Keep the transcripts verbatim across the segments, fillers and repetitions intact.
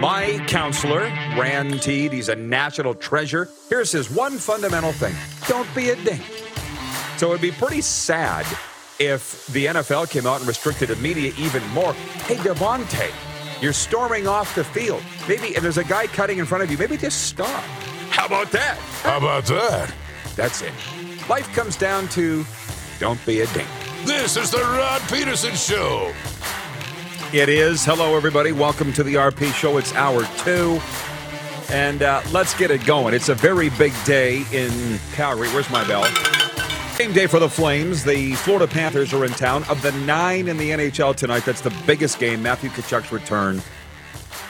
My counselor, Rand Teed, he's a national treasure. Here's his one fundamental thing. Don't be a dink. So it'd be pretty sad if the N F L came out and restricted the media even more. Hey, Devontae, you're storming off the field. Maybe, and there's a guy cutting in front of you. Maybe just stop. How about that? How about that? That's it. Life comes down to don't be a dink. This is the Rod Peterson Show. It is. Hello, everybody. Welcome to the R P Show. It's hour two. And uh, let's get it going. It's a very big day in Calgary. Where's my bell? Game day for the Flames. The Florida Panthers are in town. Of the nine in the N H L tonight, that's the biggest game. Matthew Tkachuk's return.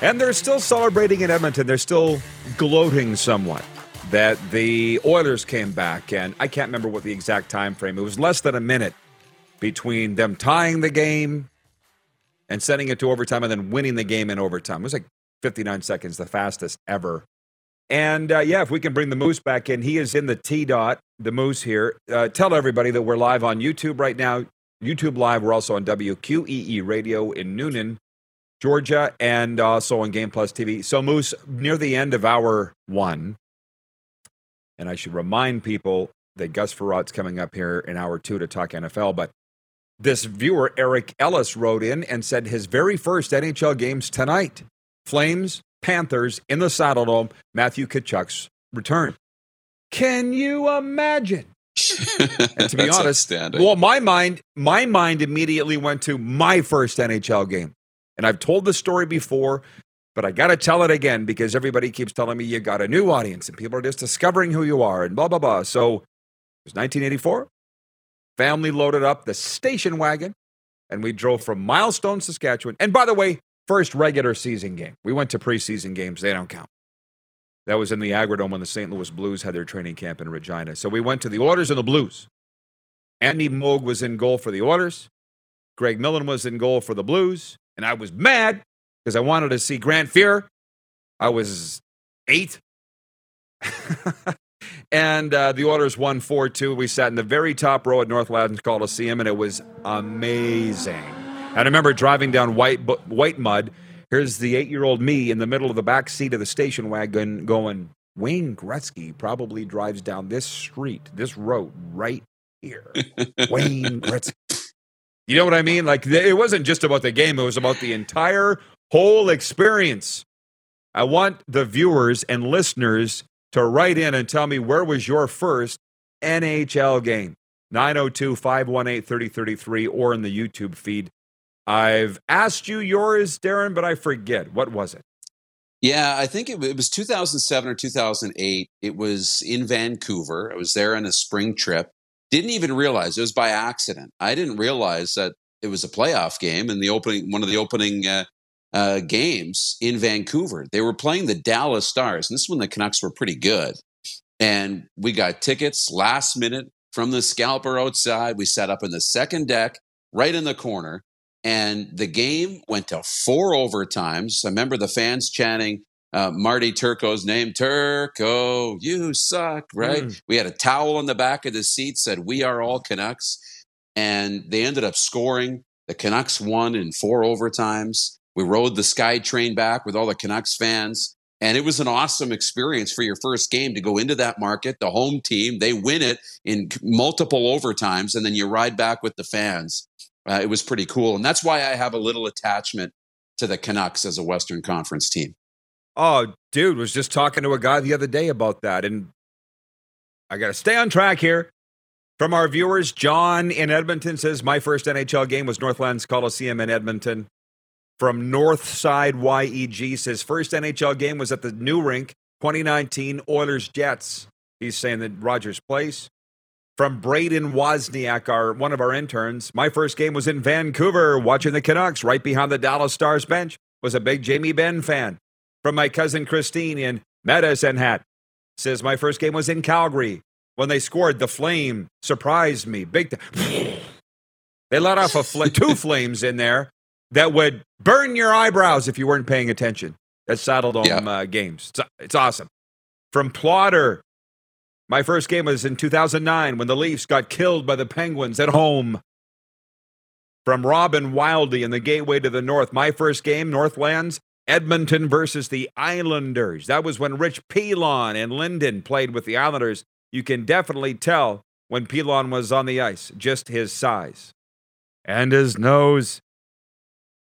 And they're still celebrating in Edmonton. They're still gloating somewhat that the Oilers came back. And I can't remember what the exact time frame. It was less than a minute between them tying the game and sending it to overtime and then winning the game in overtime. It was like fifty-nine seconds, the fastest ever. And, uh, yeah, if we can bring the Moose back in, he is in the T-Dot, the Moose here. Uh, tell everybody that we're live on YouTube right now, YouTube Live. We're also on W Q E E Radio in Noonan, Georgia, and also on Game Plus T V. So, Moose, near the end of hour one, and I should remind people that Gus Ferrotte's coming up here in hour two to talk N F L, but this viewer, Eric Ellis, wrote in and said his very first N H L games tonight, Flames, Panthers in the Saddle Dome, Matthew Tkachuk's return. Can you imagine? And to be That's honest, well, my mind, my mind immediately went to my first N H L game. And I've told the story before, but I got to tell it again because everybody keeps telling me you got a new audience and people are just discovering who you are and blah, blah, blah. So it was nineteen eighty-four. Family loaded up the station wagon and we drove from Milestone, Saskatchewan. And by the way, first regular season game. We went to preseason games. They don't count. That was in the Agrodome when the Saint Louis Blues had their training camp in Regina. So we went to the Oilers and the Blues. Andy Moog was in goal for the Oilers. Greg Millen was in goal for the Blues. And I was mad because I wanted to see Grant Fuhr. I was eight. And uh, the Oilers won four two. We sat in the very top row at Northlands Coliseum, and it was amazing. I remember driving down white white mud. Here's the eight-year-old me in the middle of the back seat of the station wagon going, Wayne Gretzky probably drives down this street, this road right here. Wayne Gretzky. You know what I mean? Like, it wasn't just about the game. It was about the entire whole experience. I want the viewers and listeners to write in and tell me where was your first N H L game. nine oh two, five one eight, three oh three three or in the YouTube feed. I've asked you yours, Darren, but I forget. What was it? Yeah, I think it, it was two thousand seven or two thousand eight. It was in Vancouver. I was there on a spring trip. Didn't even realize. It was by accident. I didn't realize that it was a playoff game and the opening, one of the opening uh, uh, games in Vancouver. They were playing the Dallas Stars, and this is when the Canucks were pretty good. And we got tickets last minute from the scalper outside. We sat up in the second deck, right in the corner. And the game went to four overtimes. I remember the fans chanting uh, Marty Turco's name. Turco, you suck, right? Mm. We had a towel on the back of the seat, said, we are all Canucks. And they ended up scoring. The Canucks won in four overtimes. We rode the Sky Train back with all the Canucks fans. And it was an awesome experience for your first game to go into that market, the home team. They win it in multiple overtimes, and then you ride back with the fans. Uh, it was pretty cool, and that's why I have a little attachment to the Canucks as a Western Conference team. Oh, dude, was just talking to a guy the other day about that, and I got to stay on track here. From our viewers, John in Edmonton says, my first N H L game was Northlands Coliseum in Edmonton. From Northside Y E G says, first N H L game was at the new rink, twenty nineteen Oilers-Jets. He's saying that Rogers Place. From Braden Wozniak, our one of our interns, my first game was in Vancouver, watching the Canucks right behind the Dallas Stars bench. Was a big Jamie Benn fan. From my cousin Christine in Medicine Hat, says my first game was in Calgary. When they scored, the flame surprised me. Big time. They let off a fl- two flames in there that would burn your eyebrows if you weren't paying attention. That's Saddle Dome yeah. uh, games. It's, it's awesome. From Plotter. My first game was in two thousand nine when the Leafs got killed by the Penguins at home. From Robin Wildy in the Gateway to the North, my first game, Northlands, Edmonton versus the Islanders. That was when Rich Pilon and Linden played with the Islanders. You can definitely tell when Pilon was on the ice, just his size. And his nose.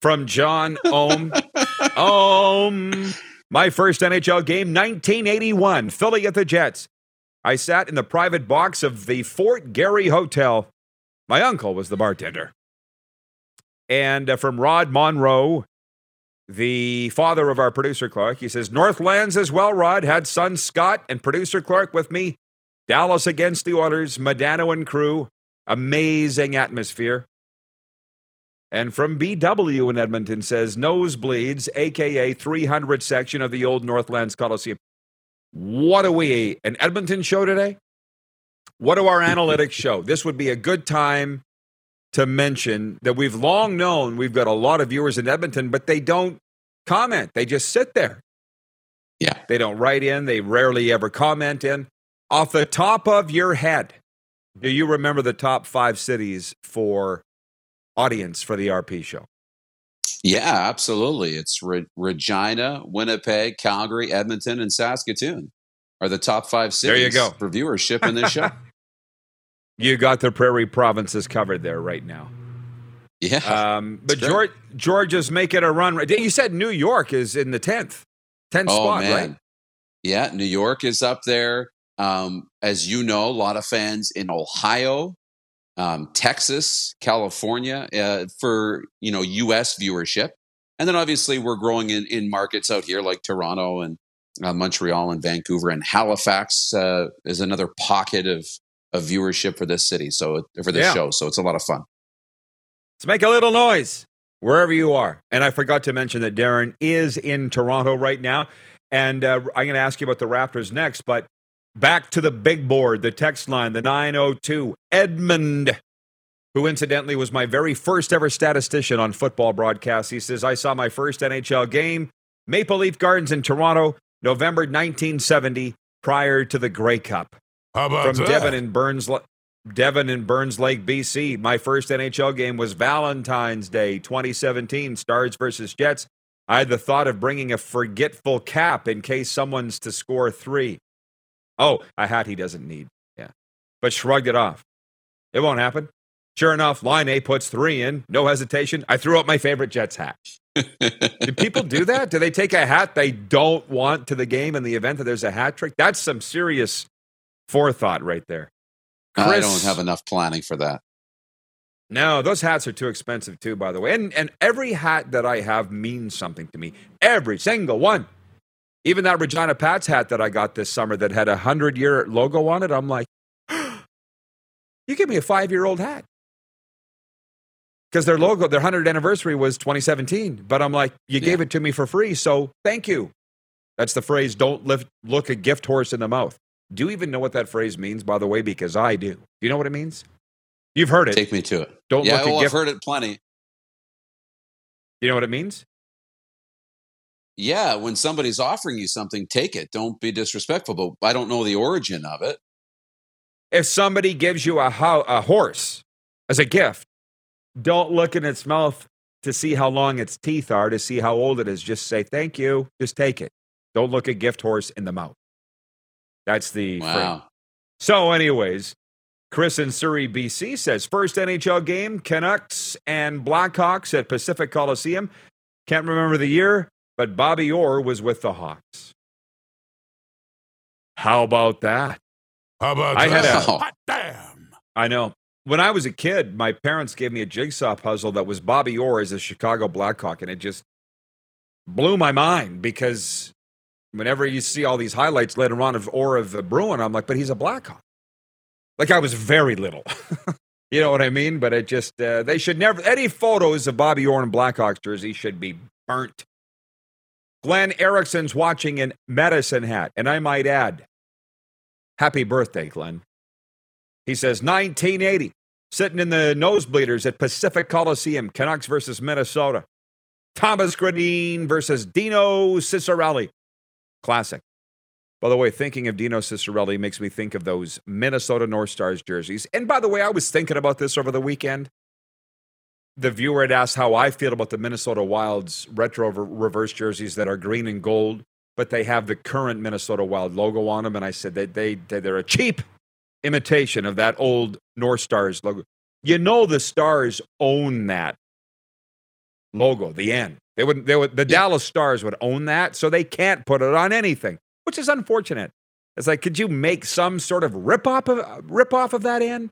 From John Ohm. Ohm. My first N H L game, nineteen eighty-one, Philly at the Jets. I sat in the private box of the Fort Garry Hotel. My uncle was the bartender. And uh, from Rod Monroe, the father of our producer, Clark, he says, Northlands as well, Rod, had son Scott and producer Clark with me. Dallas against the Oilers, Medano and crew. Amazing atmosphere. And from B W in Edmonton says, nosebleeds, a k a three hundred section of the old Northlands Coliseum. What are we, an Edmonton show today? What do our analytics show? This would be a good time to mention that we've long known we've got a lot of viewers in Edmonton, but they don't comment. They just sit there. Yeah. They don't write in. They rarely ever comment in. Off the top of your head, do you remember the top five cities for audience for the R P show? Yeah, absolutely. It's Re- Regina, Winnipeg, Calgary, Edmonton, and Saskatoon are the top five cities there you go. for viewership in this show. You got the Prairie Provinces covered there right now. Yeah. Um, but George, Georgia's making a run. You said New York is in the tenth. tenth oh, spot, man. Right? Yeah, New York is up there. Um, as you know, a lot of fans in Ohio. Um, Texas, California, uh, for, you know, U S viewership. And then obviously we're growing in, in markets out here like Toronto and uh, Montreal and Vancouver, and Halifax uh, is another pocket of, of viewership for this city. So for this yeah. show. So it's a lot of fun. Let's make a little noise wherever you are. And I forgot to mention that Darren is in Toronto right now. And uh, I'm going to ask you about the Raptors next, but back to the big board, the text line, the nine oh two. Edmund, who incidentally was my very first ever statistician on football broadcasts. He says, I saw my first N H L game, Maple Leaf Gardens in Toronto, November nineteen seventy, prior to the Grey Cup. How about From that? Devon and Burns, Devon and Burns Lake, B C. My first N H L game was Valentine's Day, twenty seventeen, Stars versus Jets. I had the thought of bringing a forgetful cap in case someone's to score three. Oh, a hat he doesn't need. Yeah. But shrugged it off. It won't happen. Sure enough, line A puts three in. No hesitation. I threw up my favorite Jets hat. Do people do that? Do they take a hat they don't want to the game in the event that there's a hat trick? That's some serious forethought right there. Chris, I don't have enough planning for that. No, those hats are too expensive too, by the way. And, and every hat that I have means something to me. Every single one. Even that Regina Pats hat that I got this summer that had a hundred-year logo on it, I'm like, you give me a five-year-old hat. Because their logo, their hundredth anniversary was twenty seventeen. But I'm like, you yeah. gave it to me for free, so thank you. That's the phrase, don't lift, look a gift horse in the mouth. Do you even know what that phrase means, by the way? Because I do. Do you know what it means? You've heard it. Take me to it. Don't yeah, look well, a gift. I've heard it plenty. You know what it means? Yeah, when somebody's offering you something, take it. Don't be disrespectful, but I don't know the origin of it. If somebody gives you a, ho- a horse as a gift, don't look in its mouth to see how long its teeth are, to see how old it is. Just say, thank you. Just take it. Don't look a gift horse in the mouth. That's the wow. Frame. So anyways, Chris in Surrey, B C says, first N H L game, Canucks and Blackhawks at Pacific Coliseum. Can't remember the year. But Bobby Orr was with the Hawks. How about that? How about I that? Had a, hot damn. I know. When I was a kid, my parents gave me a jigsaw puzzle that was Bobby Orr as a Chicago Blackhawk, and it just blew my mind because whenever you see all these highlights later on of Orr of the Bruin, I'm like, but he's a Blackhawk. Like I was very little. You know what I mean? But it just, uh, they should never, any photos of Bobby Orr in Blackhawks jersey should be burnt. Glenn Erickson's watching in Medicine Hat. And I might add, happy birthday, Glenn. He says, nineteen eighty, sitting in the nosebleeders at Pacific Coliseum, Canucks versus Minnesota. Thomas Gradine versus Dino Ciccarelli. Classic. By the way, thinking of Dino Ciccarelli makes me think of those Minnesota North Stars jerseys. And by the way, I was thinking about this over the weekend. the viewer had asked how I feel about the Minnesota Wild's retro reverse jerseys that are green and gold, but they have the current Minnesota Wild logo on them. And I said that they, they, they're a cheap imitation of that old North Stars logo. You know, the Stars own that logo, the N. They wouldn't, they would, the yeah. Dallas Stars would own that, so they can't put it on anything, which is unfortunate. It's like, could you make some sort of rip-off of, rip-off of that end?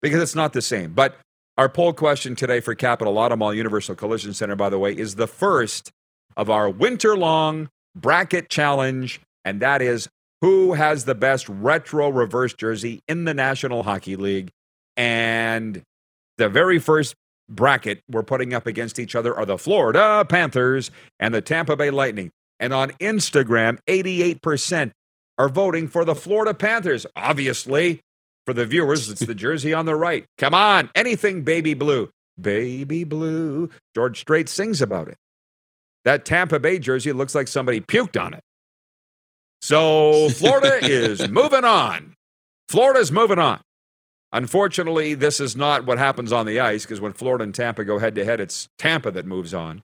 Because it's not the same. But our poll question today for Capital Automall Universal Collision Center, by the way, is the first of our winter-long bracket challenge, and that is who has the best retro reverse jersey in the National Hockey League. And the very first bracket we're putting up against each other are the Florida Panthers and the Tampa Bay Lightning. And on Instagram, eighty-eight percent are voting for the Florida Panthers. Obviously, for the viewers, it's the jersey on the right. Come on, anything baby blue. Baby blue. George Strait sings about it. That Tampa Bay jersey looks like somebody puked on it. So Florida is moving on. Florida's moving on. Unfortunately, this is not what happens on the ice, because when Florida and Tampa go head-to-head, it's Tampa that moves on.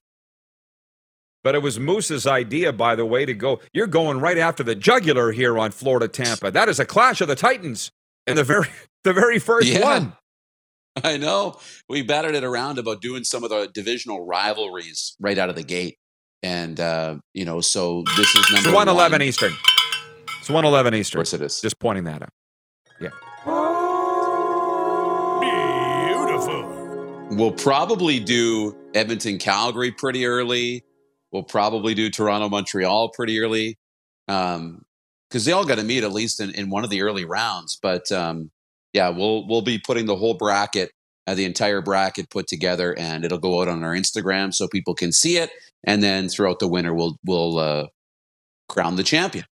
But it was Moose's idea, by the way, to go. You're going right after the jugular here on Florida-Tampa. That is a clash of the Titans in the very the very first yeah. one. I know. We battered it around about doing some of the divisional rivalries right out of the gate. And, uh, you know, so this is number one. It's one eleven Eastern. It's one eleven Eastern. Of course it is. Just pointing that out. Yeah. We'll probably do Edmonton, Calgary pretty early. We'll probably do Toronto, Montreal pretty early. Um, because they all got to meet at least in, in one of the early rounds. But um, yeah, we'll we'll be putting the whole bracket, uh, the entire bracket put together, and it'll go out on our Instagram so people can see it. And then throughout the winter, we'll we'll uh, crown the champion.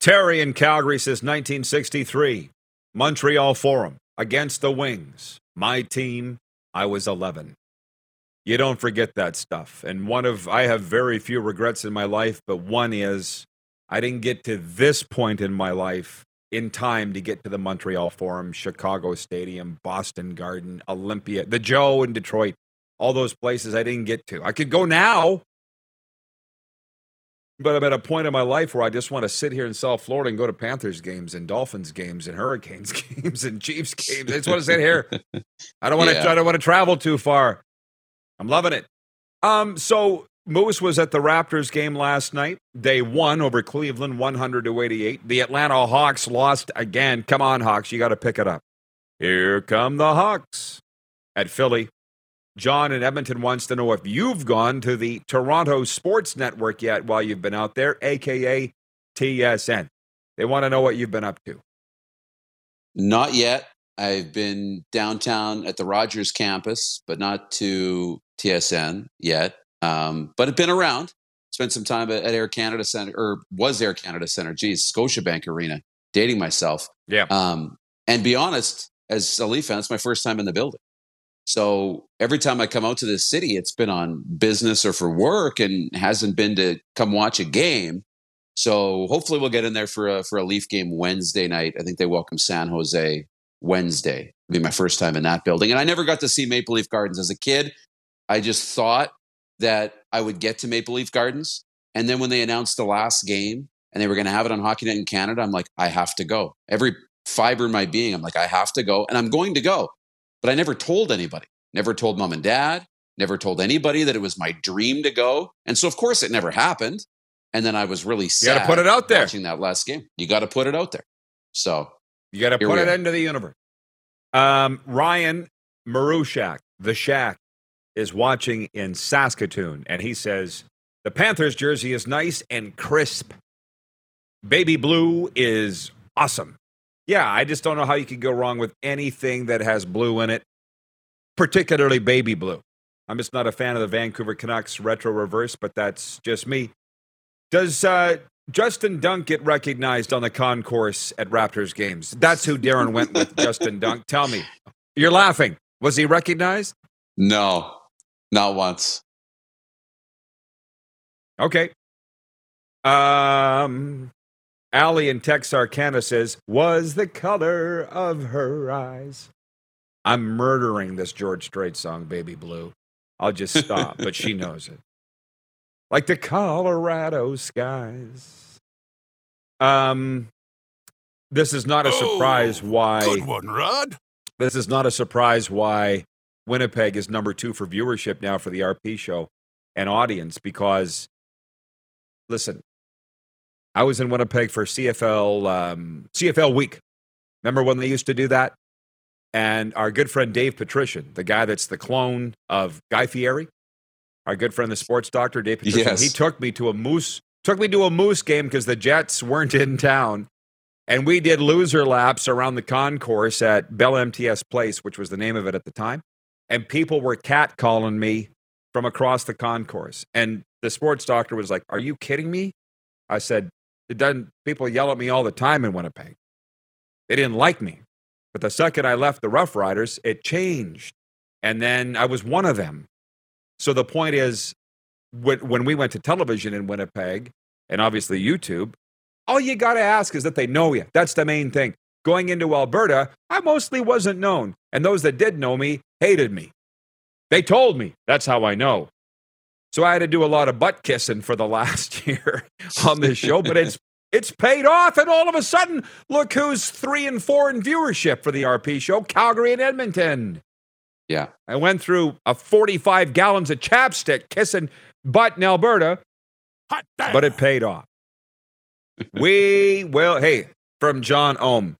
Terry in Calgary says nineteen sixty-three, Montreal Forum against the Wings. My team, I was eleven. You don't forget that stuff. And one of, I have very few regrets in my life, but one is I didn't get to this point in my life in time to get to the Montreal Forum, Chicago Stadium, Boston Garden, Olympia, the Joe in Detroit, all those places I didn't get to. I could go now, but I'm at a point in my life where I just want to sit here in South Florida and go to Panthers games and Dolphins games and Hurricanes games and Chiefs games. I just want to sit here. I don't want yeah. to. I don't want to travel too far. I'm loving it. Um. So Moose was at the Raptors game last night. They won over Cleveland, one hundred to eighty-eight. The Atlanta Hawks lost again. Come on, Hawks! You got to pick it up. Here come the Hawks at Philly. John in Edmonton wants to know if you've gone to the Toronto Sports Network yet while you've been out there, a k a. T S N. They want to know what you've been up to. Not yet. I've been downtown at the Rogers campus, but not to T S N yet. Um, but I've been around. Spent some time at Air Canada Center, or was Air Canada Center, geez, Scotiabank Arena, dating myself. Yeah. Um, and be honest, as a Leaf fan, it's my first time in the building. So every time I come out to this city, it's been on business or for work and hasn't been to come watch a game. So hopefully we'll get in there for a, for a Leaf game Wednesday night. I think they welcome San Jose Wednesday. It'll be my first time in that building. And I never got to see Maple Leaf Gardens as a kid. I just thought that I would get to Maple Leaf Gardens. And then when they announced the last game and they were going to have it on Hockey Night in Canada, I'm like, I have to go. Every fiber in my being, I'm like, I have to go. And I'm going to go. But I never told anybody, never told mom and dad, never told anybody that it was my dream to go. And so, of course, it never happened. And then I was really sad. You got to put it out there. Watching that last game. You got to put it out there. So you got to put it into the universe. Um, Ryan Marushak, the Shack, is watching in Saskatoon. And he says, the Panthers jersey is nice and crisp. Baby blue is awesome. Yeah, I just don't know how you could go wrong with anything that has blue in it, particularly baby blue. I'm just not a fan of the Vancouver Canucks retro reverse, but that's just me. Does uh, Justin Dunk get recognized on the concourse at Raptors games? That's who Darren went with, Justin Dunk. Tell me. You're laughing. Was he recognized? No, not once. Okay. Um... Allie in Texarkana says, was the color of her eyes. I'm murdering this George Strait song, Baby Blue. I'll just stop, but she knows it. Like the Colorado skies. Um, this is not a surprise oh, why... Good one, Rod. This is not a surprise why Winnipeg is number two for viewership now for the R P show and audience, because, listen, I was in Winnipeg for C F L um, C F L week. Remember when they used to do that? And our good friend Dave Patrician, the guy that's the clone of Guy Fieri, our good friend, the sports doctor, Dave Patrician, yes. he took me to a Moose took me to a Moose game because the Jets weren't in town. And we did loser laps around the concourse at Bell M T S Place, which was the name of it at the time. And people were catcalling me from across the concourse. And the sports doctor was like, "Are you kidding me?" I said, "It doesn't. People yell at me all the time in Winnipeg. They didn't like me. But the second I left the Rough Riders, it changed. And then I was one of them." So the point is, when we went to television in Winnipeg, and obviously YouTube, all you got to ask is that they know you. That's the main thing. Going into Alberta, I mostly wasn't known. And those that did know me hated me. They told me. That's how I know. So I had to do a lot of butt kissing for the last year on this show, but it's it's paid off. And all of a sudden, look who's three and four in viewership for the R P show, Calgary and Edmonton. Yeah. I went through a forty-five gallons of chapstick kissing butt in Alberta, but it paid off. We will, hey, from John Ohm.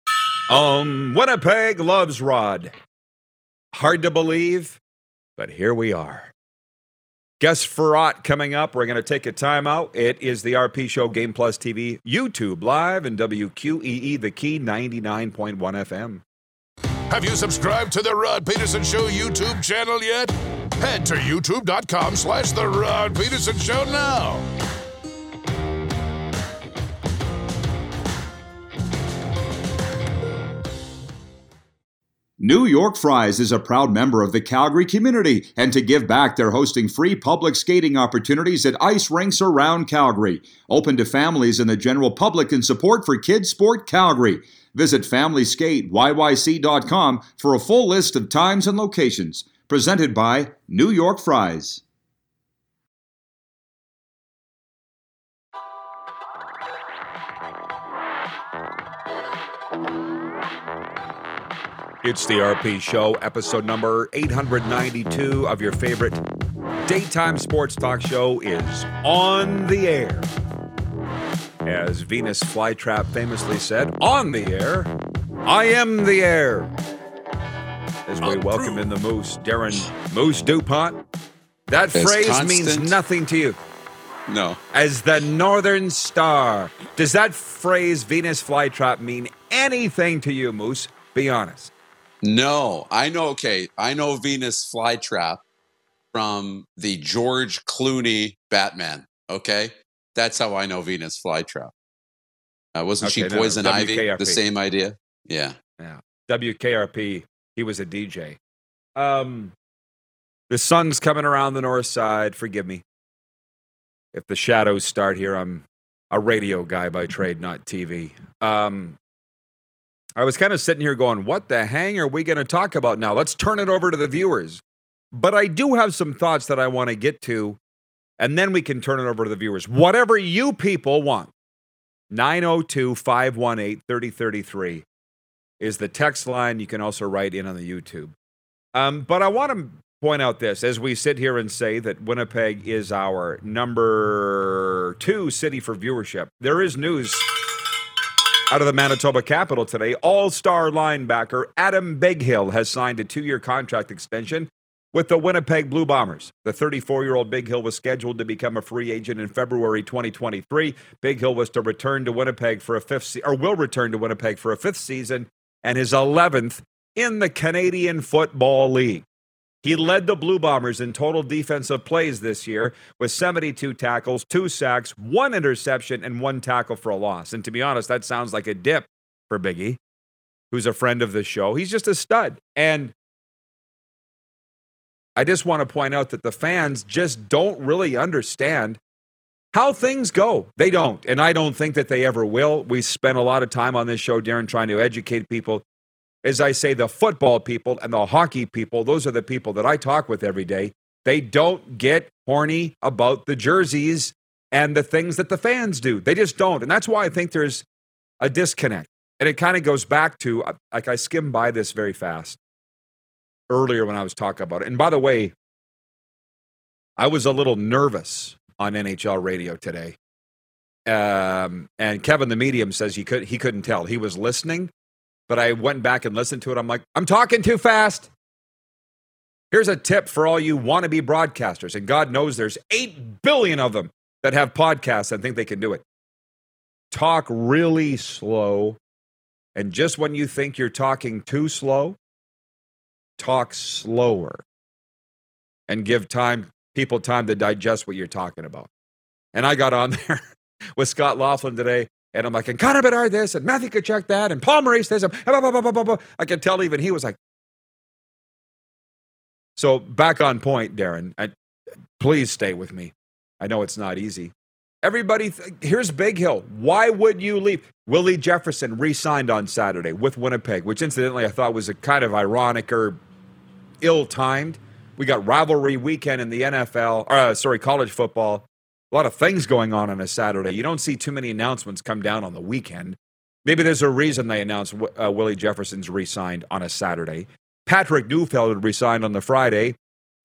Um, Winnipeg loves Rod. Hard to believe, but here we are. Gus Frerotte coming up. We're going to take a timeout. It is the R P Show, Game Plus T V, YouTube Live, and W Q E E, the Key ninety-nine point one F M. Have you subscribed to the Rod Peterson Show YouTube channel yet? Head to youtube.com slash the Rod Peterson Show now. New York Fries is a proud member of the Calgary community, and to give back, they're hosting free public skating opportunities at ice rinks around Calgary, open to families and the general public in support for Kids Sport Calgary. Visit family skate y y c dot com for a full list of times and locations. Presented by New York Fries. It's the R P Show, episode number eight hundred ninety-two of your favorite daytime sports talk show is on the air. As Venus Flytrap famously said, on the air, I am the air. As we welcome in the Moose, Darren Moose DuPont. That There's phrase constant. means nothing to you. No. As the Northern Star. Does that phrase, Venus Flytrap, mean anything to you, Moose? Be honest. No, I know, okay, I know Venus Flytrap from the George Clooney Batman, okay? That's how I know Venus Flytrap. Uh, wasn't okay, she Poison no, Ivy? The same idea? Yeah. Yeah. W K R P, he was a D J. Um, the sun's coming around the north side, forgive me. If the shadows start here, I'm a radio guy by trade, not T V. Um... I was kind of sitting here going, what the hang are we going to talk about now? Let's turn it over to the viewers. But I do have some thoughts that I want to get to, and then we can turn it over to the viewers. Whatever you people want, nine oh two, five one eight, three oh three three is the text line. You can also write in on the YouTube. Um, but I want to point out this, as we sit here and say that Winnipeg is our number two city for viewership. There is news out of the Manitoba capital today. All-star linebacker Adam Bighill has signed a two-year contract extension with the Winnipeg Blue Bombers. The thirty-four-year-old Bighill was scheduled to become a free agent in February twenty twenty-three. Bighill was to return to Winnipeg for a fifth, se- or will return to Winnipeg for a fifth season and his eleventh in the Canadian Football League. He led the Blue Bombers in total defensive plays this year with seventy-two tackles, two sacks, one interception, and one tackle for a loss. And to be honest, that sounds like a dip for Biggie, who's a friend of the show. He's just a stud. And I just want to point out that the fans just don't really understand how things go. They don't. And I don't think that they ever will. We spent a lot of time on this show, Darren, trying to educate people as I say, the football people and the hockey people, those are the people that I talk with every day. They don't get horny about the jerseys and the things that the fans do. They just don't. And that's why I think there's a disconnect. And it kind of goes back to, like, I skimmed by this very fast earlier when I was talking about it. And by the way, I was a little nervous on N H L radio today. Um, and Kevin the Medium says he, could, he couldn't tell. He was listening, but I went back and listened to it. I'm like, I'm talking too fast. Here's a tip for all you wannabe broadcasters, and God knows there's eight billion of them that have podcasts and think they can do it. Talk really slow, and just when you think you're talking too slow, talk slower and give time people time to digest what you're talking about. And I got on there with Scott Laughlin today, and I'm like, and Connor Bedard this, and Matthew Tkachuk that, and Paul Maurice this, and blah, blah, blah, blah, blah, blah. I could tell even he was like, so back on point, Darren, I, please stay with me. I know it's not easy. Everybody, th- here's Big Hill. Why would you leave? Willie Jefferson re-signed on Saturday with Winnipeg, which incidentally I thought was a kind of ironic or ill-timed. We got rivalry weekend in the N F L, or, uh, sorry, college football. A lot of things going on on a Saturday. You don't see too many announcements come down on the weekend. Maybe there's a reason they announced uh, Willie Jefferson's re-signed on a Saturday. Patrick Neufeld had resigned on the Friday,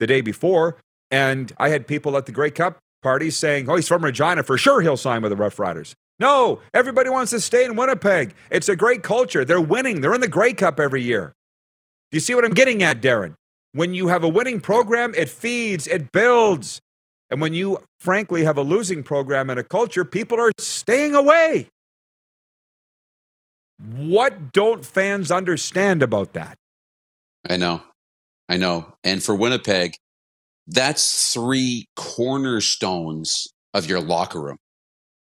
the day before, and I had people at the Grey Cup party saying, oh, he's from Regina, for sure he'll sign with the Rough Riders. No, everybody wants to stay in Winnipeg. It's a great culture. They're winning. They're in the Grey Cup every year. Do you see what I'm getting at, Darren? When you have a winning program, it feeds, it builds. And when you, frankly, have a losing program and a culture, people are staying away. What don't fans understand about that? I know. I know. And for Winnipeg, that's three cornerstones of your locker room.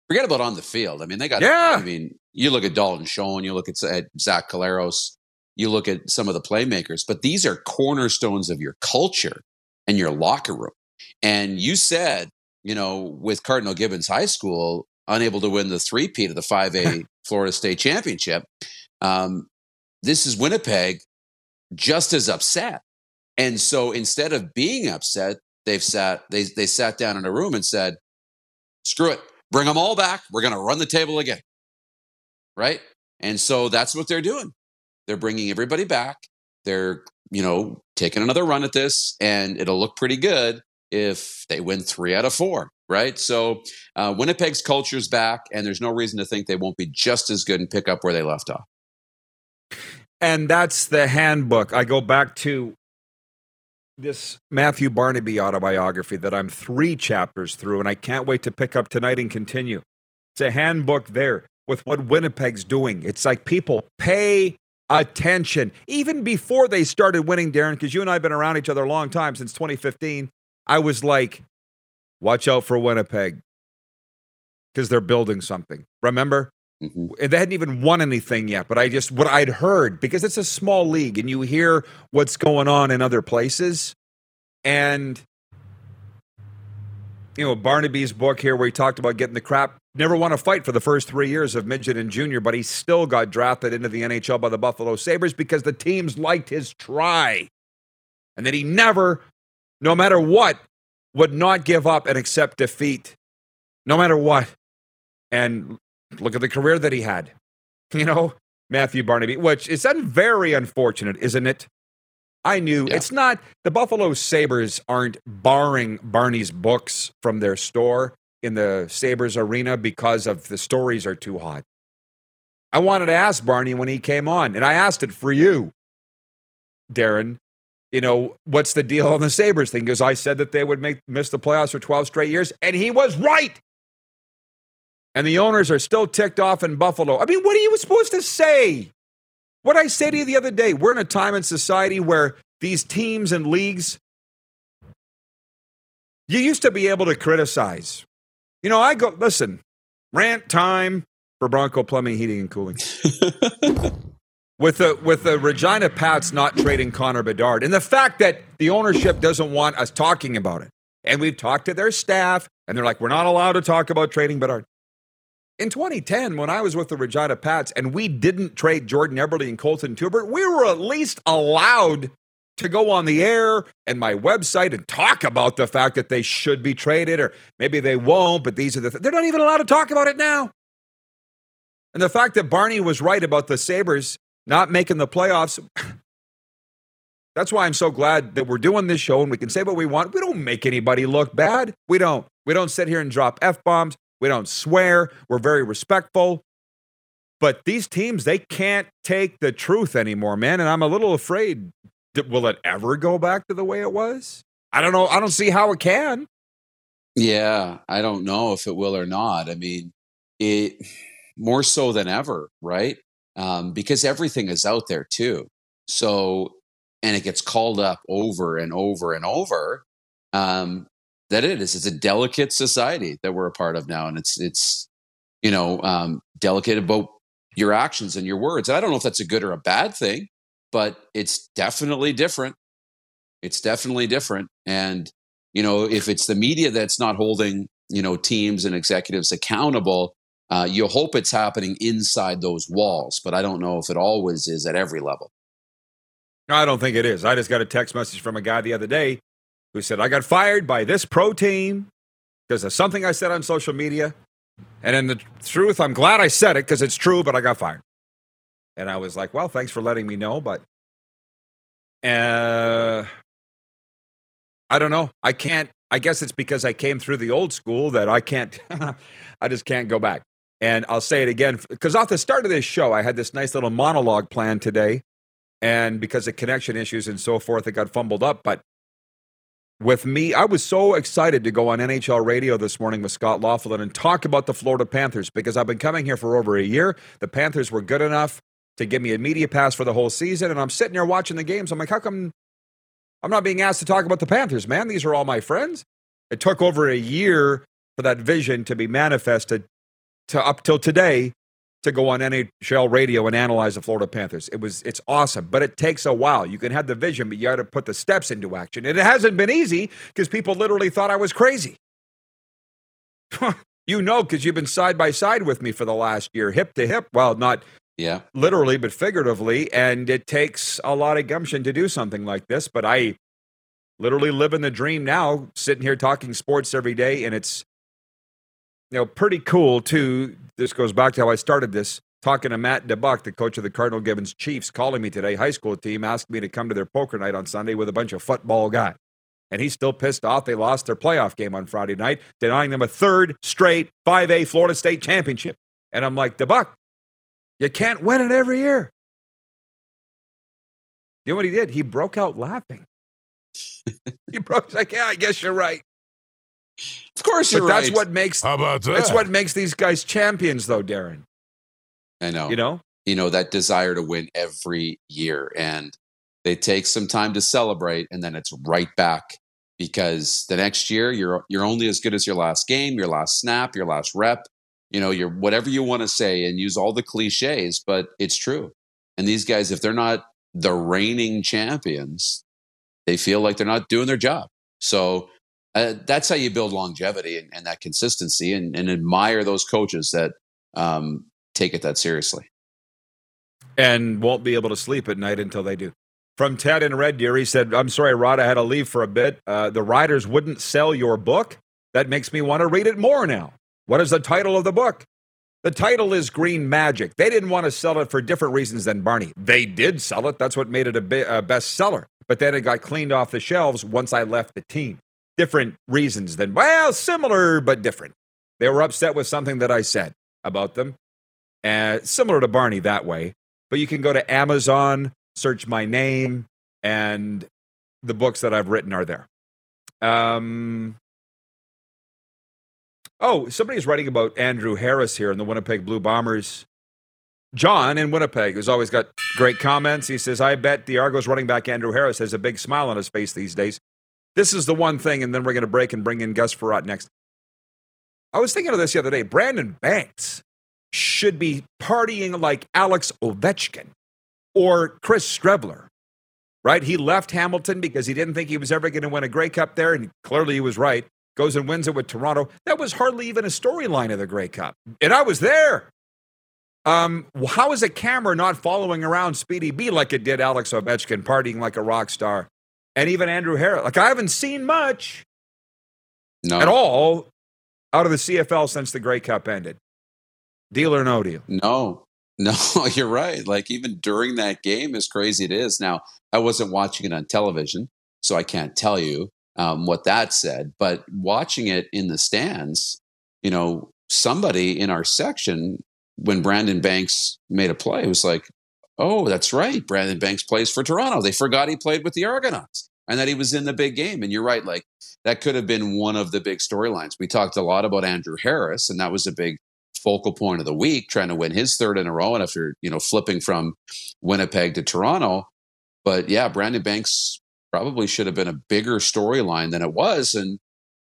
Forget about on the field. I mean, they got, yeah. I mean, you look at Dalton Schoen, you look at, at Zach Collaros, you look at some of the playmakers, but these are cornerstones of your culture and your locker room. And you said, you know, with Cardinal Gibbons High School, unable to win the three-peat of the five A Florida State Championship, um, this is Winnipeg just as upset. And so instead of being upset, they've sat, they, they sat down in a room and said, screw it, bring them all back. We're going to run the table again. Right. And so that's what they're doing. They're bringing everybody back. They're, you know, taking another run at this, and it'll look pretty good if they win three out of four. Right. So uh, Winnipeg's culture's back, and there's no reason to think they won't be just as good and pick up where they left off. And that's the handbook. I go back to this Matthew Barnaby autobiography that I'm three chapters through, and I can't wait to pick up tonight and continue. It's a handbook there with what Winnipeg's doing. It's like, people, pay attention. Even before they started winning, Darren, because you and I have been around each other a long time, since twenty fifteen, I was like, watch out for Winnipeg because they're building something. Remember? Mm-hmm. They hadn't even won anything yet, but I just, what I'd heard, because it's a small league and you hear what's going on in other places. And, you know, Barnaby's book here where he talked about getting the crap, never won a fight for the first three years of midget and junior, but he still got drafted into the N H L by the Buffalo Sabres because the teams liked his try. And that he never, no matter what, would not give up and accept defeat, no matter what. And look at the career that he had, you know, Matthew Barnaby, which is very unfortunate, isn't it? I knew yeah. It's not, the Buffalo Sabres aren't borrowing Barney's books from their store in the Sabres arena because of the stories are too hot. I wanted to ask Barney when he came on, and I asked it for you, Darren, you know, what's the deal on the Sabres thing? Because I said that they would make miss the playoffs for twelve straight years, and he was right. And the owners are still ticked off in Buffalo. I mean, what are you supposed to say? What I said to you the other day, we're in a time in society where these teams and leagues, you used to be able to criticize. You know, I go, listen, rant time for Bronco Plumbing, Heating, and Cooling. with, the, with the Regina Pats not trading Connor Bedard, and the fact that the ownership doesn't want us talking about it. And we've talked to their staff, and they're like, we're not allowed to talk about trading Bedard. In twenty ten, when I was with the Regina Pats and we didn't trade Jordan Eberle and Colton Tubert, we were at least allowed to go on the air and my website and talk about the fact that they should be traded, or maybe they won't, but these are the th- they're not even allowed to talk about it now. And the fact that Barney was right about the Sabres not making the playoffs, that's why I'm so glad that we're doing this show and we can say what we want. We don't make anybody look bad. We don't. We don't sit here and drop F-bombs. We don't swear. We're very respectful. But these teams, they can't take the truth anymore, man. And I'm a little afraid, that, will it ever go back to the way it was? I don't know. I don't see how it can. Yeah, I don't know if it will or not. I mean, it more so than ever, right? Um, because everything is out there too. So, and it gets called up over and over and over. Um, That it is. It's a delicate society that we're a part of now. And it's, it's you know, um, delicate about your actions and your words. And I don't know if that's a good or a bad thing, but it's definitely different. It's definitely different. And, you know, if it's the media that's not holding, you know, teams and executives accountable, uh, you hope it's happening inside those walls. But I don't know if it always is at every level. No, I don't think it is. I just got a text message from a guy the other day who said, I got fired by this pro team because of something I said on social media. And in the truth, I'm glad I said it because it's true, but I got fired. And I was like, well, thanks for letting me know, but uh, I don't know. I can't, I guess it's because I came through the old school that I can't, I just can't go back. And I'll say it again, because off the start of this show, I had this nice little monologue planned today. And because of connection issues and so forth, it got fumbled up. But with me, I was so excited to go on N H L radio this morning with Scott Laughlin and talk about the Florida Panthers because I've been coming here for over a year. The Panthers were good enough to give me a media pass for the whole season, and I'm sitting there watching the games. I'm like, how come I'm not being asked to talk about the Panthers, man? These are all my friends. It took over a year for that vision to be manifested to up till today to go on N H L radio and analyze the Florida Panthers. It was, it's awesome, but it takes a while. You can have the vision, but you got to put the steps into action. And it hasn't been easy because people literally thought I was crazy. You know, because you've been side by side with me for the last year, hip to hip. Well, not yeah, literally, but figuratively. And it takes a lot of gumption to do something like this. But I literally live in the dream now, sitting here talking sports every day, and it's, you know, pretty cool too. This goes back to how I started this, talking to Matt DeBuck, the coach of the Cardinal Gibbons Chiefs, calling me today. High school team asked me to come to their poker night on Sunday with a bunch of football guys. And he's still pissed off they lost their playoff game on Friday night, denying them a third straight five A Florida State championship. And I'm like, DeBuck, you can't win it every year. You know what he did? He broke out laughing. He broke like, yeah, I guess you're right. Of course you're but that's right. What makes, How about that? That's what makes these guys champions, though, Darren. I know. You know? You know, that desire to win every year. And they take some time to celebrate, and then it's right back. Because the next year, you're you're only as good as your last game, your last snap, your last rep. You know, your whatever you want to say and use all the cliches, but it's true. And these guys, if they're not the reigning champions, they feel like they're not doing their job. So Uh, that's how you build longevity and, and that consistency, and, and admire those coaches that um, take it that seriously. And won't be able to sleep at night until they do. From Ted in Red Deer, he said, I'm sorry, Rod, I had to leave for a bit. Uh, the writers wouldn't sell your book. That makes me want to read it more now. What is the title of the book? The title is Green Magic. They didn't want to sell it for different reasons than Barney. They did sell it. That's what made it a, bi- a bestseller. But then it got cleaned off the shelves once I left the team. Different reasons than, well, similar, but different. They were upset with something that I said about them. Uh, similar to Barney that way. But you can go to Amazon, search my name, and the books that I've written are there. Um, oh, somebody's writing about Andrew Harris here in the Winnipeg Blue Bombers. John in Winnipeg, who's always got great comments. He says, I bet the Argos running back Andrew Harris has a big smile on his face these days. This is the one thing, and then we're going to break and bring in Gus Frerotte next. I was thinking of this the other day. Brandon Banks should be partying like Alex Ovechkin or Chris Strebler, right? He left Hamilton because he didn't think he was ever going to win a Grey Cup there, and clearly he was right. goes and wins it with Toronto. That was hardly even a storyline of the Grey Cup. And I was there. Um, how is a camera not following around Speedy B like it did Alex Ovechkin, partying like a rock star? And even Andrew Harris. Like, I haven't seen much no. at all out of the C F L since the Grey Cup ended. Deal or no deal? No. No, you're right. Like, even during that game, as crazy it is. Now, I wasn't watching it on television, so I can't tell you um, what that said. But watching it in the stands, you know, somebody in our section, when Brandon Banks made a play, was like, oh, that's right. Brandon Banks plays for Toronto. They forgot he played with the Argonauts and that he was in the big game. And you're right. Like, that could have been one of the big storylines. We talked a lot about Andrew Harris, and that was a big focal point of the week, trying to win his third in a row. And if you're, you know, flipping from Winnipeg to Toronto, but yeah, Brandon Banks probably should have been a bigger storyline than it was. And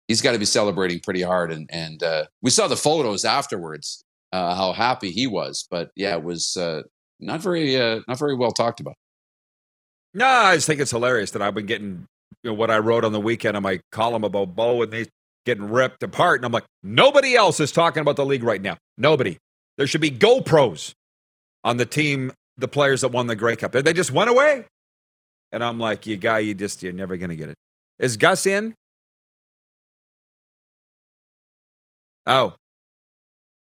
he's got to be celebrating pretty hard. And, and, uh, we saw the photos afterwards, uh, how happy he was, but yeah, it was, uh, not very, uh, not very well talked about. No, I just think it's hilarious that I've been getting, you know, what I wrote on the weekend on my column about Bo and these getting ripped apart. And I'm like, nobody else is talking about the league right now. Nobody. There should be GoPros on the team, the players that won the Grey Cup. They just went away. And I'm like, you guy, you just, you're never going to get it. Is Gus in? Oh.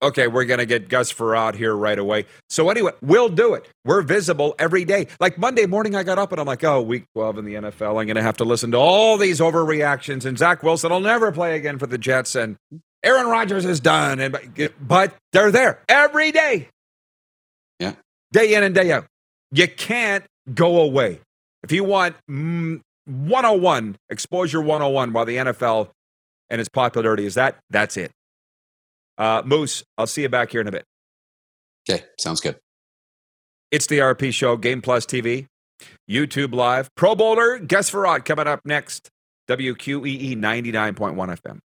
Okay, we're going to get Gus Frerotte here right away. So anyway, we'll do it. We're visible every day. Like Monday morning, I got up and I'm like, oh, week twelve in the N F L. I'm going to have to listen to all these overreactions. And Zach Wilson will never play again for the Jets. And Aaron Rodgers is done. And But they're there every day. Yeah. Day in and day out. You can't go away. If you want one oh one, exposure one oh one, while the N F L and its popularity is that, that's it. Uh, Moose, I'll see you back here in a bit. Okay, sounds good. It's the R P Show, Game Plus T V, YouTube Live. Pro Bowler, Gus Frerotte coming up next. W Q E E ninety-nine point one F M.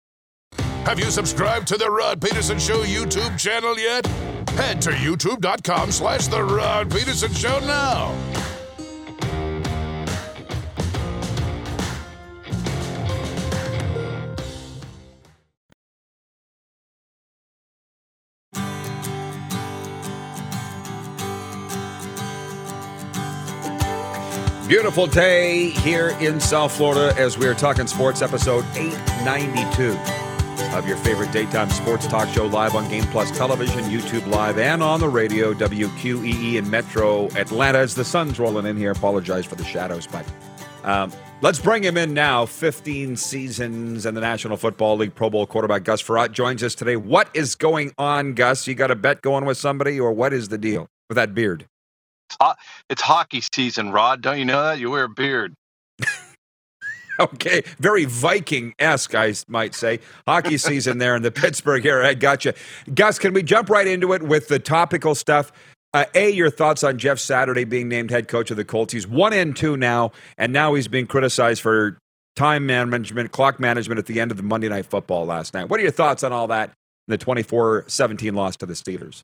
Have you subscribed to the Rod Peterson Show YouTube channel yet? Head to youtube.com slash the Rod Peterson Show now. Beautiful day here in South Florida as we are talking sports, episode eight ninety-two of your favorite daytime sports talk show, live on Game Plus Television, YouTube Live, and on the radio, W Q E E in Metro Atlanta. As the sun's rolling in here, apologize for the shadows, but um, let's bring him in now. fifteen seasons in the National Football League, Pro Bowl quarterback Gus Frerotte joins us today. What is going on, Gus? You got a bet going with somebody, or what is the deal with that beard? It's hockey season, Rod. Don't you know that? You wear a beard. Okay. Very Viking-esque, I might say. Hockey season there in the Pittsburgh area. I gotcha. Gus, can we jump right into it with the topical stuff? Uh, a, your thoughts on Jeff Saturday being named head coach of the Colts. He's one and two now, and now he's being criticized for time management, clock management at the end of the Monday Night Football last night. What are your thoughts on all that, the twenty-four seventeen loss to the Steelers?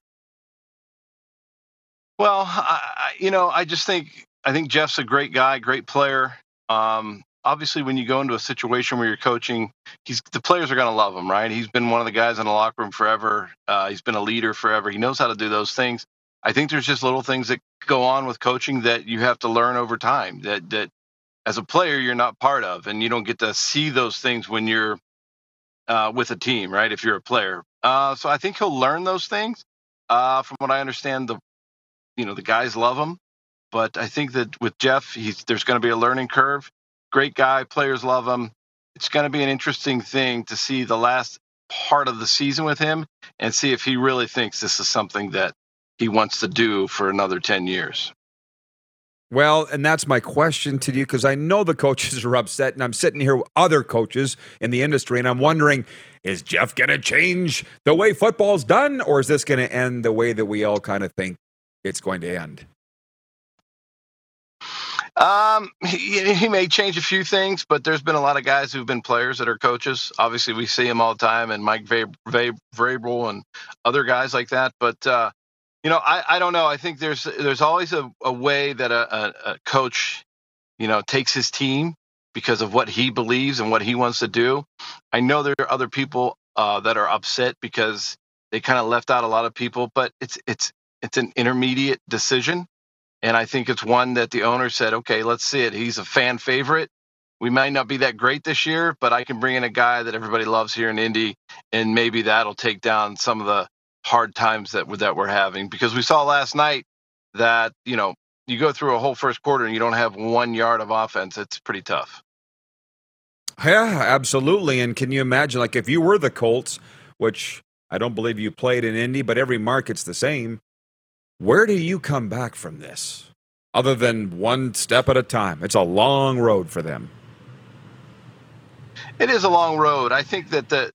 Well, I, you know, I just think I think Jeff's a great guy, great player. Um, obviously, when you go into a situation where you're coaching, he's the players are going to love him, right? He's been one of the guys in the locker room forever. Uh, he's been a leader forever. He knows how to do those things. I think there's just little things that go on with coaching that you have to learn over time. That that as a player, you're not part of, and you don't get to see those things when you're uh, with a team, right? If you're a player, uh, so I think he'll learn those things. Uh, from what I understand, the You know, the guys love him, but I think that with Jeff, he's, there's going to be a learning curve. Great guy. Players love him. It's going to be an interesting thing to see the last part of the season with him and see if he really thinks this is something that he wants to do for another ten years. Well, and that's my question to you, because I know the coaches are upset, and I'm sitting here with other coaches in the industry, and I'm wondering, is Jeff going to change the way football's done, or is this going to end the way that we all kind of think it's going to end? Um, he, he may change a few things, but there's been a lot of guys who've been players that are coaches. Obviously, we see him all the time, and Mike Vrabel Vab- Vab- and other guys like that. But uh, you know, I, I don't know. I think there's there's always a, a way that a, a, a coach, you know, takes his team because of what he believes and what he wants to do. I know there are other people uh, that are upset because they kind of left out a lot of people, but it's it's it's an intermediate decision. And I think it's one that the owner said, okay, let's see it. He's a fan favorite. We might not be that great this year, but I can bring in a guy that everybody loves here in Indy, and maybe that'll take down some of the hard times that that we're having. Because we saw last night that, you know, you go through a whole first quarter and you don't have one yard of offense. It's pretty tough. Yeah, absolutely. And can you imagine, like, if you were the Colts, which I don't believe you played in Indy, but every market's the same, where do you come back from this other than one step at a time? It's a long road for them. It is a long road. I think that the,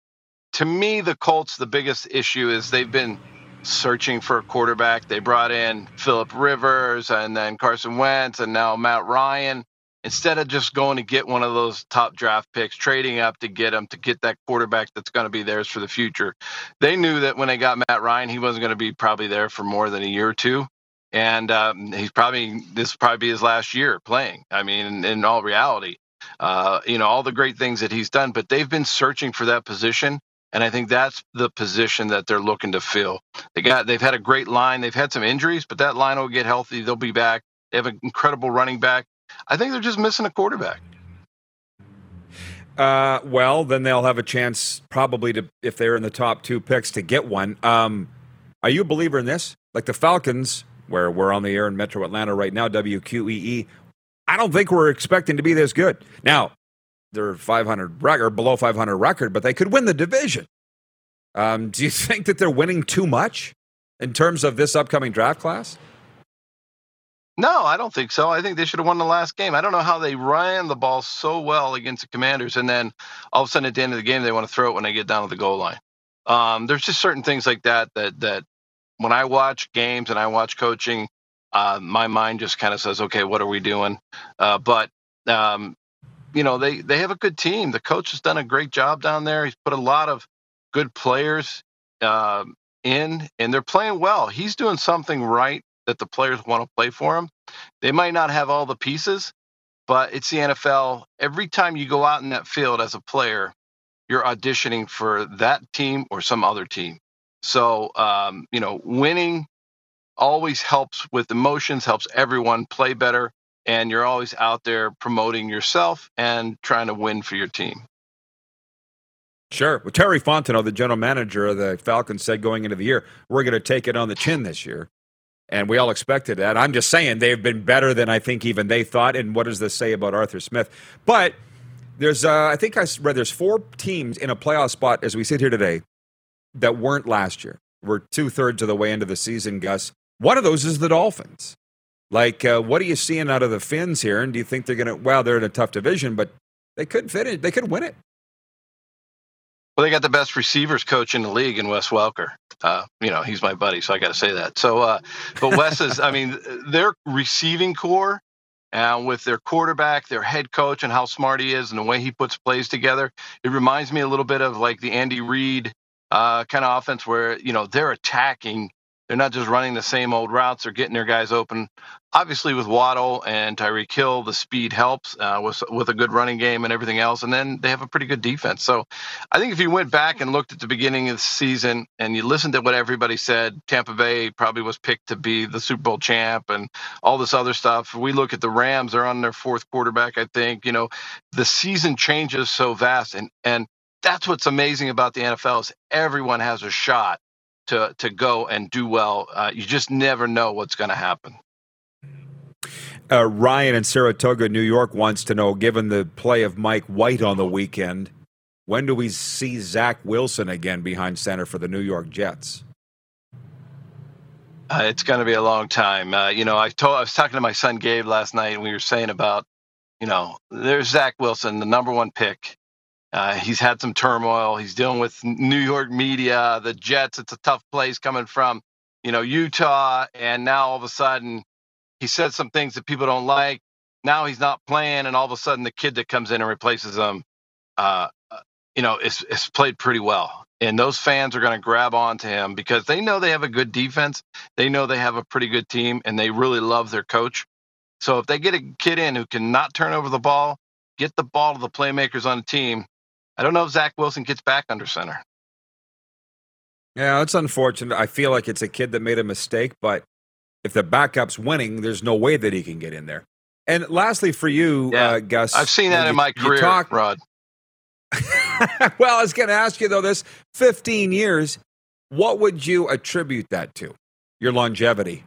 to me, the Colts, the biggest issue is they've been searching for a quarterback. They brought in Phillip Rivers and then Carson Wentz and now Matt Ryan. Instead of just going to get one of those top draft picks, trading up to get them, to get that quarterback that's going to be theirs for the future. They knew that when they got Matt Ryan, he wasn't going to be probably there for more than a year or two. And um, he's probably, this will probably be his last year playing. I mean, in, in all reality, uh, you know, all the great things that he's done, but they've been searching for that position. And I think that's the position that they're looking to fill. They got, they've had a great line. They've had some injuries, but that line will get healthy. They'll be back. They have an incredible running back. I think they're just missing a quarterback. Uh, well, then they'll have a chance probably to, if they're in the top two picks, to get one. Um, are you a believer in this? Like the Falcons, where we're on the air in Metro Atlanta right now, W Q E E, I don't think we're expecting to be this good. Now, they're five hundred record, below five hundred record, but they could win the division. Um, do you think that they're winning too much in terms of this upcoming draft class? No, I don't think so. I think they should have won the last game. I don't know how they ran the ball so well against the Commanders, and then all of a sudden at the end of the game, they want to throw it when they get down to the goal line. Um, there's just certain things like that that that when I watch games and I watch coaching, uh, my mind just kind of says, okay, what are we doing? Uh, but, um, you know, they, they have a good team. The coach has done a great job down there. He's put a lot of good players uh, in, and they're playing well. He's doing something right that the players want to play for them. They might not have all the pieces, but it's the N F L. Every time you go out in that field as a player, you're auditioning for that team or some other team. So, um, you know, winning always helps with emotions, helps everyone play better, and you're always out there promoting yourself and trying to win for your team. Sure. Well, Terry Fontenot, the general manager of the Falcons, said going into the year, we're going to take it on the chin this year. And we all expected that. I'm just saying they've been better than I think even they thought. And what does this say about Arthur Smith? But there's, uh, I think I read there's four teams in a playoff spot as we sit here today that weren't last year. We're two-thirds of the way into the season, Gus. One of those is the Dolphins. Like, uh, what are you seeing out of the Finns here? And do you think they're going to, well, they're in a tough division, but they could fit it. They could win it. Well, they got the best receivers coach in the league in Wes Welker. Uh, you know, he's my buddy, so I got to say that. So, uh, but Wes is, I mean, their receiving core uh, with their quarterback, their head coach, and how smart he is and the way he puts plays together, it reminds me a little bit of like the Andy Reid uh, kind of offense where, you know, they're attacking. They're not just running the same old routes. They're getting their guys open. Obviously, with Waddle and Tyreek Hill, the speed helps uh, with, with a good running game and everything else. And then they have a pretty good defense. So I think if you went back and looked at the beginning of the season and you listened to what everybody said, Tampa Bay probably was picked to be the Super Bowl champ and all this other stuff. We look at the Rams. They're on their fourth quarterback, I think. You know, the season changes so vast. And, and that's what's amazing about the N F L is everyone has a shot to to go and do well. Uh, you just never know what's going to happen. Uh, Ryan in Saratoga, New York wants to know, given the play of Mike White on the weekend, when do we see Zach Wilson again behind center for the New York Jets? Uh, it's going to be a long time. Uh, you know, I, told, I was talking to my son Gabe last night, and we were saying about, you know, there's Zach Wilson, the number one pick. Uh, he's had some turmoil. He's dealing with New York media, the Jets. It's a tough place coming from, you know, Utah. And now all of a sudden he said some things that people don't like. Now he's not playing. And all of a sudden the kid that comes in and replaces him, uh, you know, it's, it's played pretty well. And those fans are going to grab onto him because they know they have a good defense. They know they have a pretty good team, and they really love their coach. So if they get a kid in who cannot turn over the ball, get the ball to the playmakers on the team. I don't know if Zach Wilson gets back under center. Yeah, it's unfortunate. I feel like it's a kid that made a mistake, but if the backup's winning, there's no way that he can get in there. And lastly for you, yeah, uh, Gus. I've seen that you, in my career, talk, Rod. Well, I was going to ask you, though, this fifteen years, what would you attribute that to? Your longevity?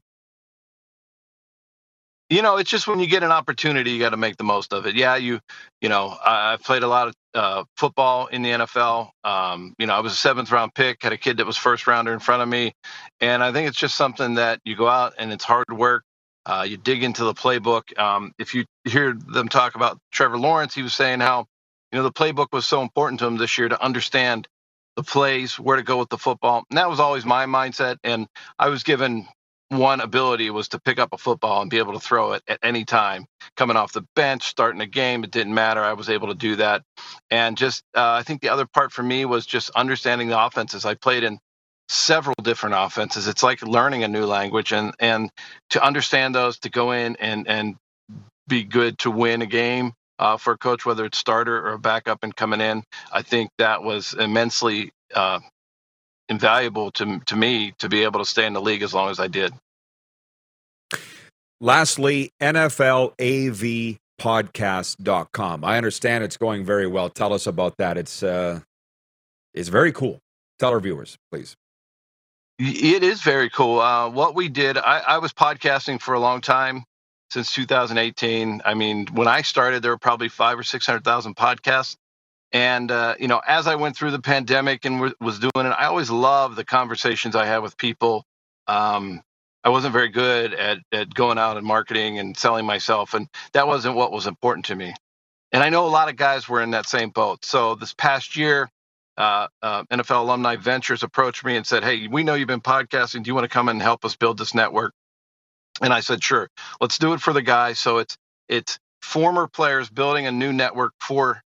You know, it's just when you get an opportunity, you got to make the most of it. Yeah, you, you know, I've played a lot of uh, football in the N F L. Um, you know, I was a seventh round pick, had a kid that was first rounder in front of me. And I think it's just something that you go out and it's hard work. Uh, you dig into the playbook. Um, if you hear them talk about Trevor Lawrence, he was saying how, you know, the playbook was so important to him this year to understand the plays, where to go with the football. And that was always my mindset. And I was given one ability was to pick up a football and be able to throw it at any time. Coming off the bench, starting a game, it didn't matter. I was able to do that. And just uh, I think the other part for me was just understanding the offenses. I played in several different offenses. It's like learning a new language, and, and to understand those, to go in and, and be good to win a game uh, for a coach, whether it's starter or a backup and coming in, I think that was immensely uh, invaluable to to me to be able to stay in the league as long as I did. Lastly, N F L A V podcast dot com. I understand it's going very well. Tell us about that. It's uh, it's very cool. Tell our viewers, please. It is very cool. Uh, what we did, I, I was podcasting for a long time, since two thousand eighteen. I mean, when I started, there were probably five or six hundred thousand podcasts. And, uh, you know, as I went through the pandemic and w- was doing it, I always loved the conversations I had with people. Um, I wasn't very good at, at going out and marketing and selling myself, and that wasn't what was important to me. And I know a lot of guys were in that same boat. So this past year, uh, uh, N F L Alumni Ventures approached me and said, hey, we know you've been podcasting. Do you want to come and help us build this network? And I said, sure, let's do it for the guys. So it's it's former players building a new network for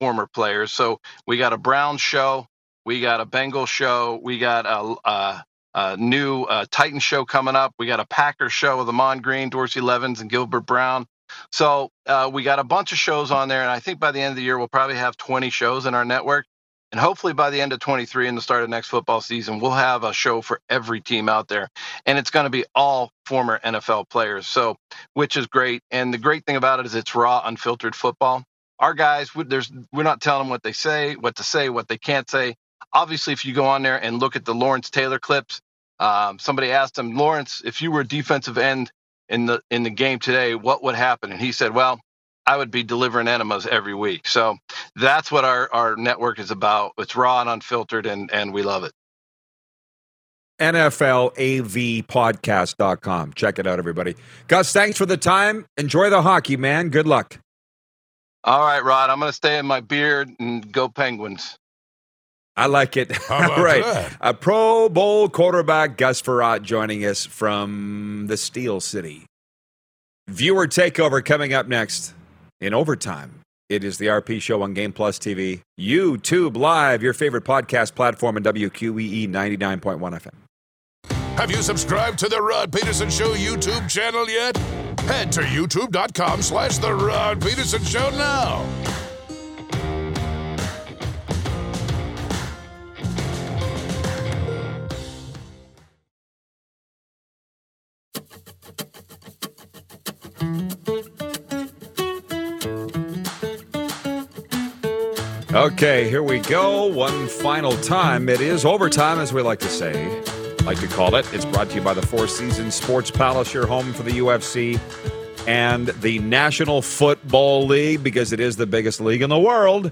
former players. So we got a Brown show, we got a Bengal show, we got a, a, a new uh, Titan show coming up. We got a Packer show with Amon Green, Dorsey Levins, and Gilbert Brown. So uh, we got a bunch of shows on there, and I think by the end of the year we'll probably have twenty shows in our network. And hopefully by the end of twenty-three and the start of next football season, we'll have a show for every team out there. And it's going to be all former N F L players, so which is great. And the great thing about it is it's raw, unfiltered football. Our guys, there's, we're not telling them what they say, what to say, what they can't say. Obviously, if you go on there and look at the Lawrence Taylor clips, um, somebody asked him, Lawrence, if you were a defensive end in the in the game today, what would happen? And he said, well, I would be delivering enemas every week. So that's what our, our network is about. It's raw and unfiltered, and, and we love it. N F L A V podcast dot com. Check it out, everybody. Gus, thanks for the time. Enjoy the hockey, man. Good luck. All right, Rod. I'm going to stay in my beard and go Penguins. I like it. All right. That? A Pro Bowl quarterback, Gus Frerotte, joining us from the Steel City. Viewer takeover coming up next. In overtime, it is the R P Show on Game Plus T V, YouTube Live, your favorite podcast platform, and W Q E E ninety-nine point one F M. Have you subscribed to the Rod Peterson Show YouTube channel yet? Head to youtube.com slash the Rod Peterson Show now. Okay, here we go. One final time. It is overtime, as we like to say, like to call it. It's brought to you by the Four Seasons Sports Palace, your home for the U F C and the National Football League, because it is the biggest league in the world.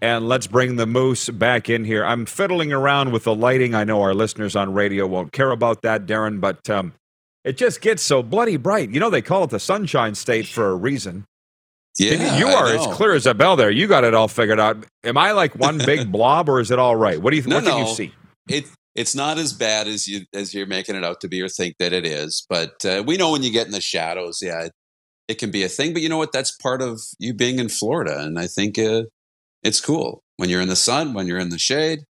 And let's bring the Moose back in here. I'm fiddling around with the lighting. I know our listeners on radio won't care about that, Darren, but um, it just gets so bloody bright. You know, they call it the Sunshine State for a reason. Yeah, you are as clear as a bell there. You got it all figured out. Am I like one big blob, or is it all right? What do you no, what no. do you see? It it's not as bad as you as you're making it out to be or think that it is. But uh, we know when you get in the shadows, yeah, it, it can be a thing. But you know what? That's part of you being in Florida, and I think uh, it's cool when you're in the sun, when you're in the shade.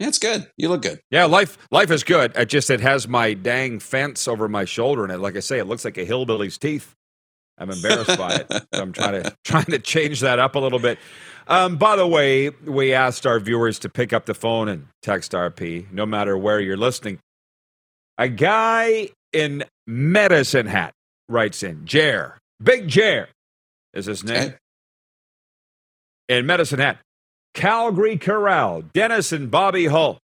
Yeah, it's good. You look good. Yeah, life life is good. I just it has my dang fence over my shoulder, and it, like I say, it looks like a hillbilly's teeth. I'm embarrassed by it. So I'm trying to trying to change that up a little bit. Um, by the way, we asked our viewers to pick up the phone and text R P, no matter where you're listening. A guy in Medicine Hat writes in, Jer, Big Jer is his name. Okay. In Medicine Hat, Calgary Corral, Dennis and Bobby Hull.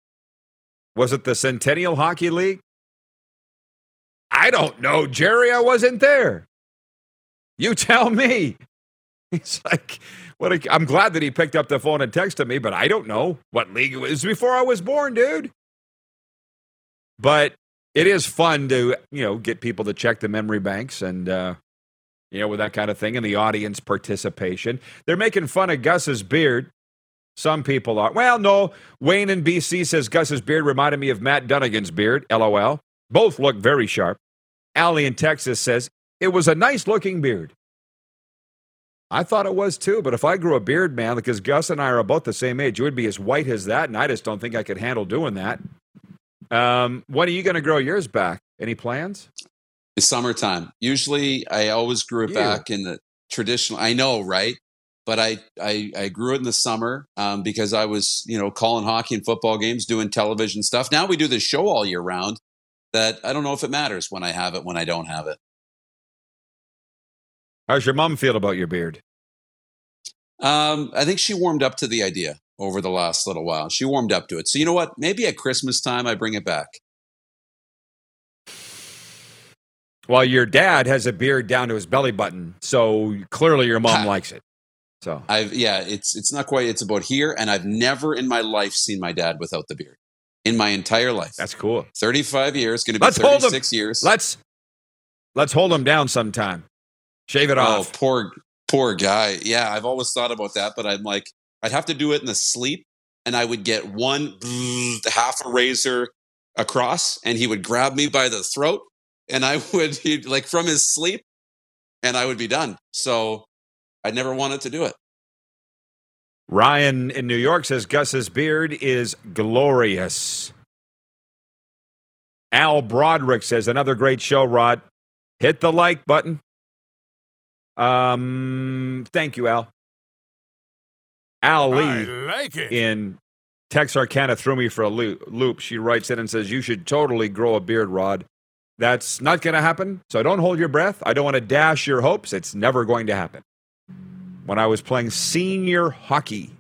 Was it the Centennial Hockey League? I don't know, Jerry. I wasn't there. You tell me. He's like, what? A, I'm glad that he picked up the phone and texted me, but I don't know what league it was before I was born, dude. But it is fun to, you know, get people to check the memory banks and, uh, you know, with that kind of thing and the audience participation. They're making fun of Gus's beard. Some people are. Well, no. Wayne in B C says Gus's beard reminded me of Matt Dunnigan's beard. L O L. Both look very sharp. Allie in Texas says it was a nice-looking beard. I thought it was too, but if I grew a beard, man, because Gus and I are about the same age, it would be as white as that, and I just don't think I could handle doing that. Um, when are you going to grow yours back? Any plans? It's summertime. Usually, I always grew it Ew. back in the traditional. I know, right? But I, I, I grew it in the summer um, because I was, you know, calling hockey and football games, doing television stuff. Now we do this show all year round. That I don't know if it matters when I have it, when I don't have it. How's your mom feel about your beard? Um, I think she warmed up to the idea over the last little while. She warmed up to it. So you know what? Maybe at Christmas time, I bring it back. Well, your dad has a beard down to his belly button. So clearly your mom I, likes it. So I've, yeah, it's, it's not quite, it's about here. And I've never in my life seen my dad without the beard. In my entire life. That's cool. thirty-five years, going to be let's thirty-six years. Let's let's hold him down sometime. Shave it oh, off. Oh, poor, poor guy. Yeah, I've always thought about that, but I'm like, I'd have to do it in the sleep, and I would get one half a razor across, and he would grab me by the throat, and I would, he'd, like, from his sleep, and I would be done. So I never wanted to do it. Ryan in New York says Gus's beard is glorious. Al Broderick says another great show, Rod. Hit the like button. Um, thank you, Al. Al Lee like in Texarkana threw me for a loop. She writes in and says, you should totally grow a beard, Rod. That's not going to happen, so don't hold your breath. I don't want to dash your hopes. It's never going to happen. When I was playing senior hockey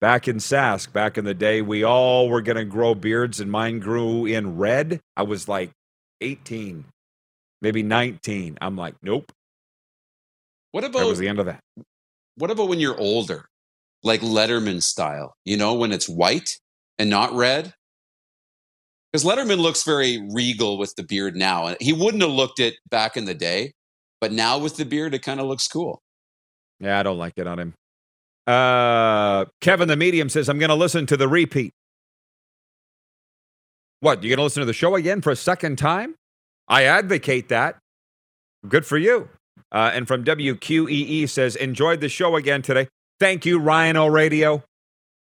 back in Sask, back in the day, we all were going to grow beards, and mine grew in red. I was like eighteen, maybe nineteen. I'm like, nope. What about that was the end of that? What about when you're older, like Letterman style? You know, when it's white and not red, because Letterman looks very regal with the beard now, and he wouldn't have looked it back in the day, but now with the beard, it kind of looks cool. Yeah, I don't like it on him. Uh, Kevin the Medium says, I'm going to listen to the repeat. What, you're going to listen to the show again for a second time? I advocate that. Good for you. Uh, and from W Q E E says, enjoyed the show again today. Thank you, Ryan O'Radio.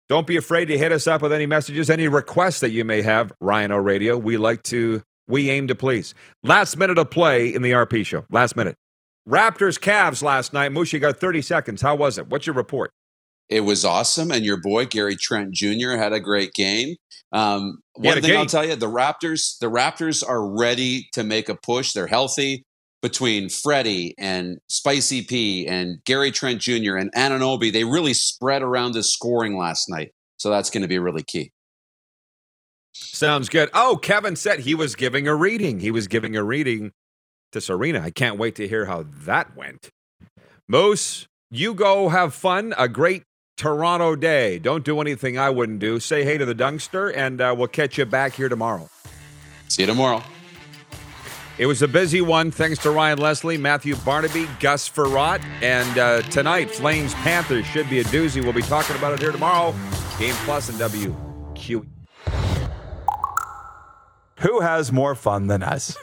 Don't be afraid to hit us up with any messages, any requests that you may have, Ryan O'Radio. We like to, we aim to please. Last minute of play in the R P show. Last minute. Raptors, Cavs last night. Moose, you got thirty seconds. How was it? What's your report? It was awesome, and your boy Gary Trent Junior had a great game. Um, one thing game. I'll tell you, the Raptors, the Raptors are ready to make a push. They're healthy between Freddie and Spicy P and Gary Trent Junior and Anunoby. They really spread around the scoring last night, so that's going to be really key. Sounds good. Oh, Kevin said he was giving a reading. He was giving a reading. To Serena. I can't wait to hear how that went. Moose, you go have fun. A great Toronto day. Don't do anything I wouldn't do. Say hey to the Dunkster, and uh, we'll catch you back here tomorrow. See you tomorrow. It was a busy one, thanks to Ryan Leslie, Matthew Barnaby, Gus Frerotte, and uh, tonight, Flames-Panthers should be a doozy. We'll be talking about it here tomorrow. Game Plus and W Q E E. Who has more fun than us?